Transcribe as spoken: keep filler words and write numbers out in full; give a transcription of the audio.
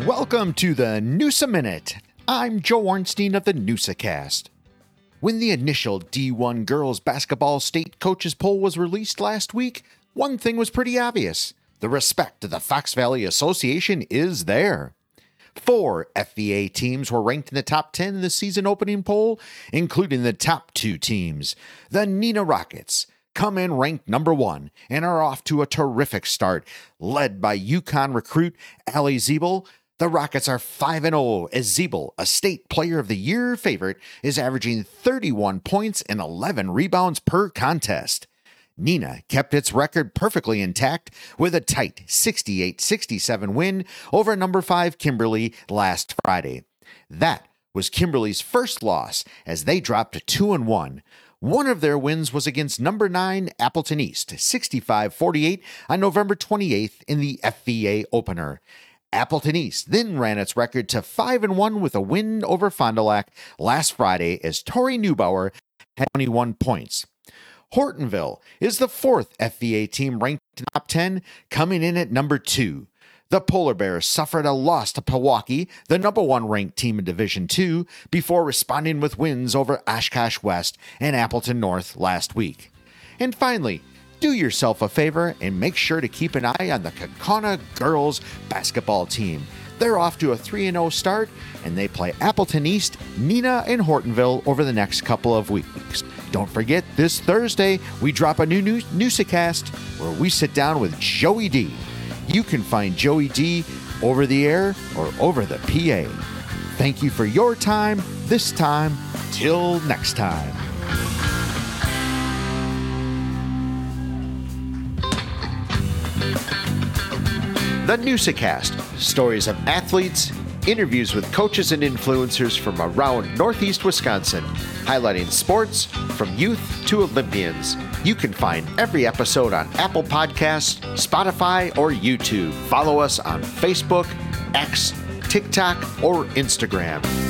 Welcome to the NEWSA Minute. I'm Joe Ornstein of the NEWSA Cast. When the initial D one girls basketball state coaches poll was released last week, one thing was pretty obvious. The respect to the Fox Valley Association is there. Four F B A teams were ranked in the top ten in the season opening poll, including the top two teams. The Neenah Rockets come in ranked number one and are off to a terrific start. Led by UConn recruit Allie Ziebell, the Rockets are five and oh as Ziebell, a state player of the year favorite, is averaging thirty-one points and eleven rebounds per contest. Neenah kept its record perfectly intact with a tight sixty-eight sixty-seven win over number five Kimberly last Friday. That was Kimberly's first loss as they dropped to two and one. One of their wins was against number nine Appleton East, sixty-five forty-eight on November twenty-eighth in the F B A opener. Appleton East then ran its record to five and one with a win over Fond du Lac last Friday as Tori Neubauer had twenty-one points. Hortonville is the fourth F B A team ranked in the top ten, coming in at number two. The Polar Bears suffered a loss to Pewaukee, the number one ranked team in Division two, before responding with wins over Oshkosh West and Appleton North last week. And finally, do yourself a favor and make sure to keep an eye on the Kaukauna girls basketball team. They're off to a three and oh start, and they play Appleton East, Neenah, and Hortonville over the next couple of weeks. Don't forget, this Thursday, we drop a new NEWSA Cast where we sit down with Joey D. You can find Joey D over the air or over the P A. Thank you for your time this time. Till next time. The NEWSA Cast, stories of athletes, interviews with coaches and influencers from around Northeast Wisconsin, highlighting sports from youth to Olympians. You can find every episode on Apple Podcasts, Spotify, or YouTube. Follow us on Facebook, X, TikTok, or Instagram.